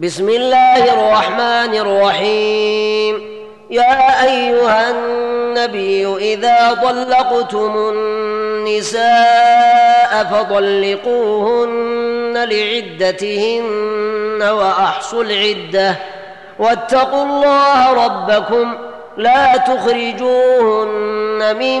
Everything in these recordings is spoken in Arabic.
بسم الله الرحمن الرحيم. يا أيها النبي إذا طلقتم النساء فطلقوهن لعدتهن وأحصوا العدة واتقوا الله ربكم لا تخرجوهن من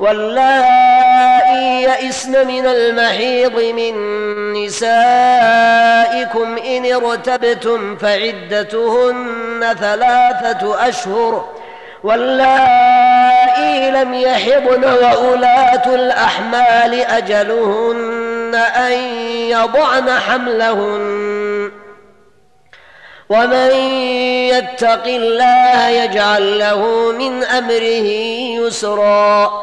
واللائي يئسن من المحيض من نسائكم إن ارتبتم فعدتهن 3 أشهر واللائي لم يحضن وأولاة الأحمال أجلهن أن يضعن حملهن ومن يتق الله يجعل له من أمره يسرا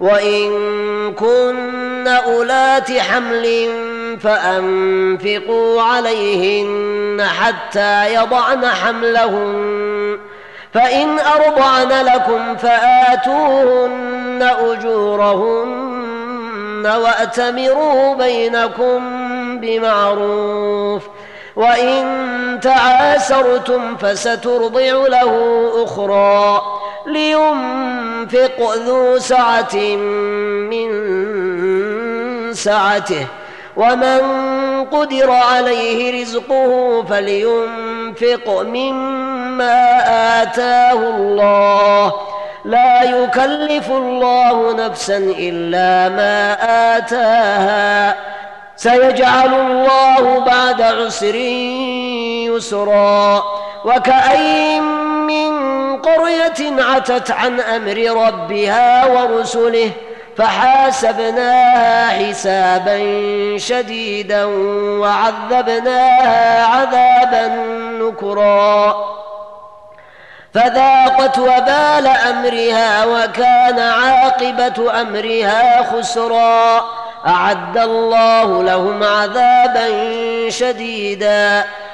وإن كن أولات حمل فأنفقوا عليهن حتى يضعن حملهن فإن أرضعن لكم فآتوهن أجورهن وأتمروا بينكم بمعروف وإن تعاسرتم فسترضع له أخرى لينفق ذو سعة من سعته ومن قدر عليه رزقه فلينفق مما آتاه الله لا يكلف الله نفسا إلا ما آتاها سيجعل الله بعد عسر يسرا وكأي من قرية عتت عن أمر ربها ورسله فحاسبناها حسابا شديدا وعذبناها عذابا نكرا فذاقت وبال أمرها وكان عاقبة أمرها خسرا أعد الله لهم عذابا شديدا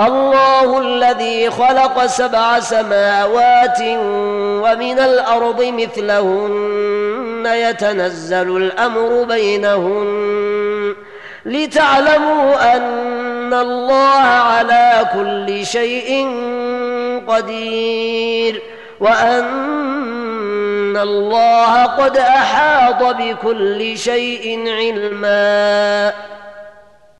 الله الذي خلق 7 سماوات ومن الأرض مثلهن ثم يتنزل الأمر بينهن لتعلموا أن الله على كل شيء قدير وأن الله قد أحاط بكل شيء علما.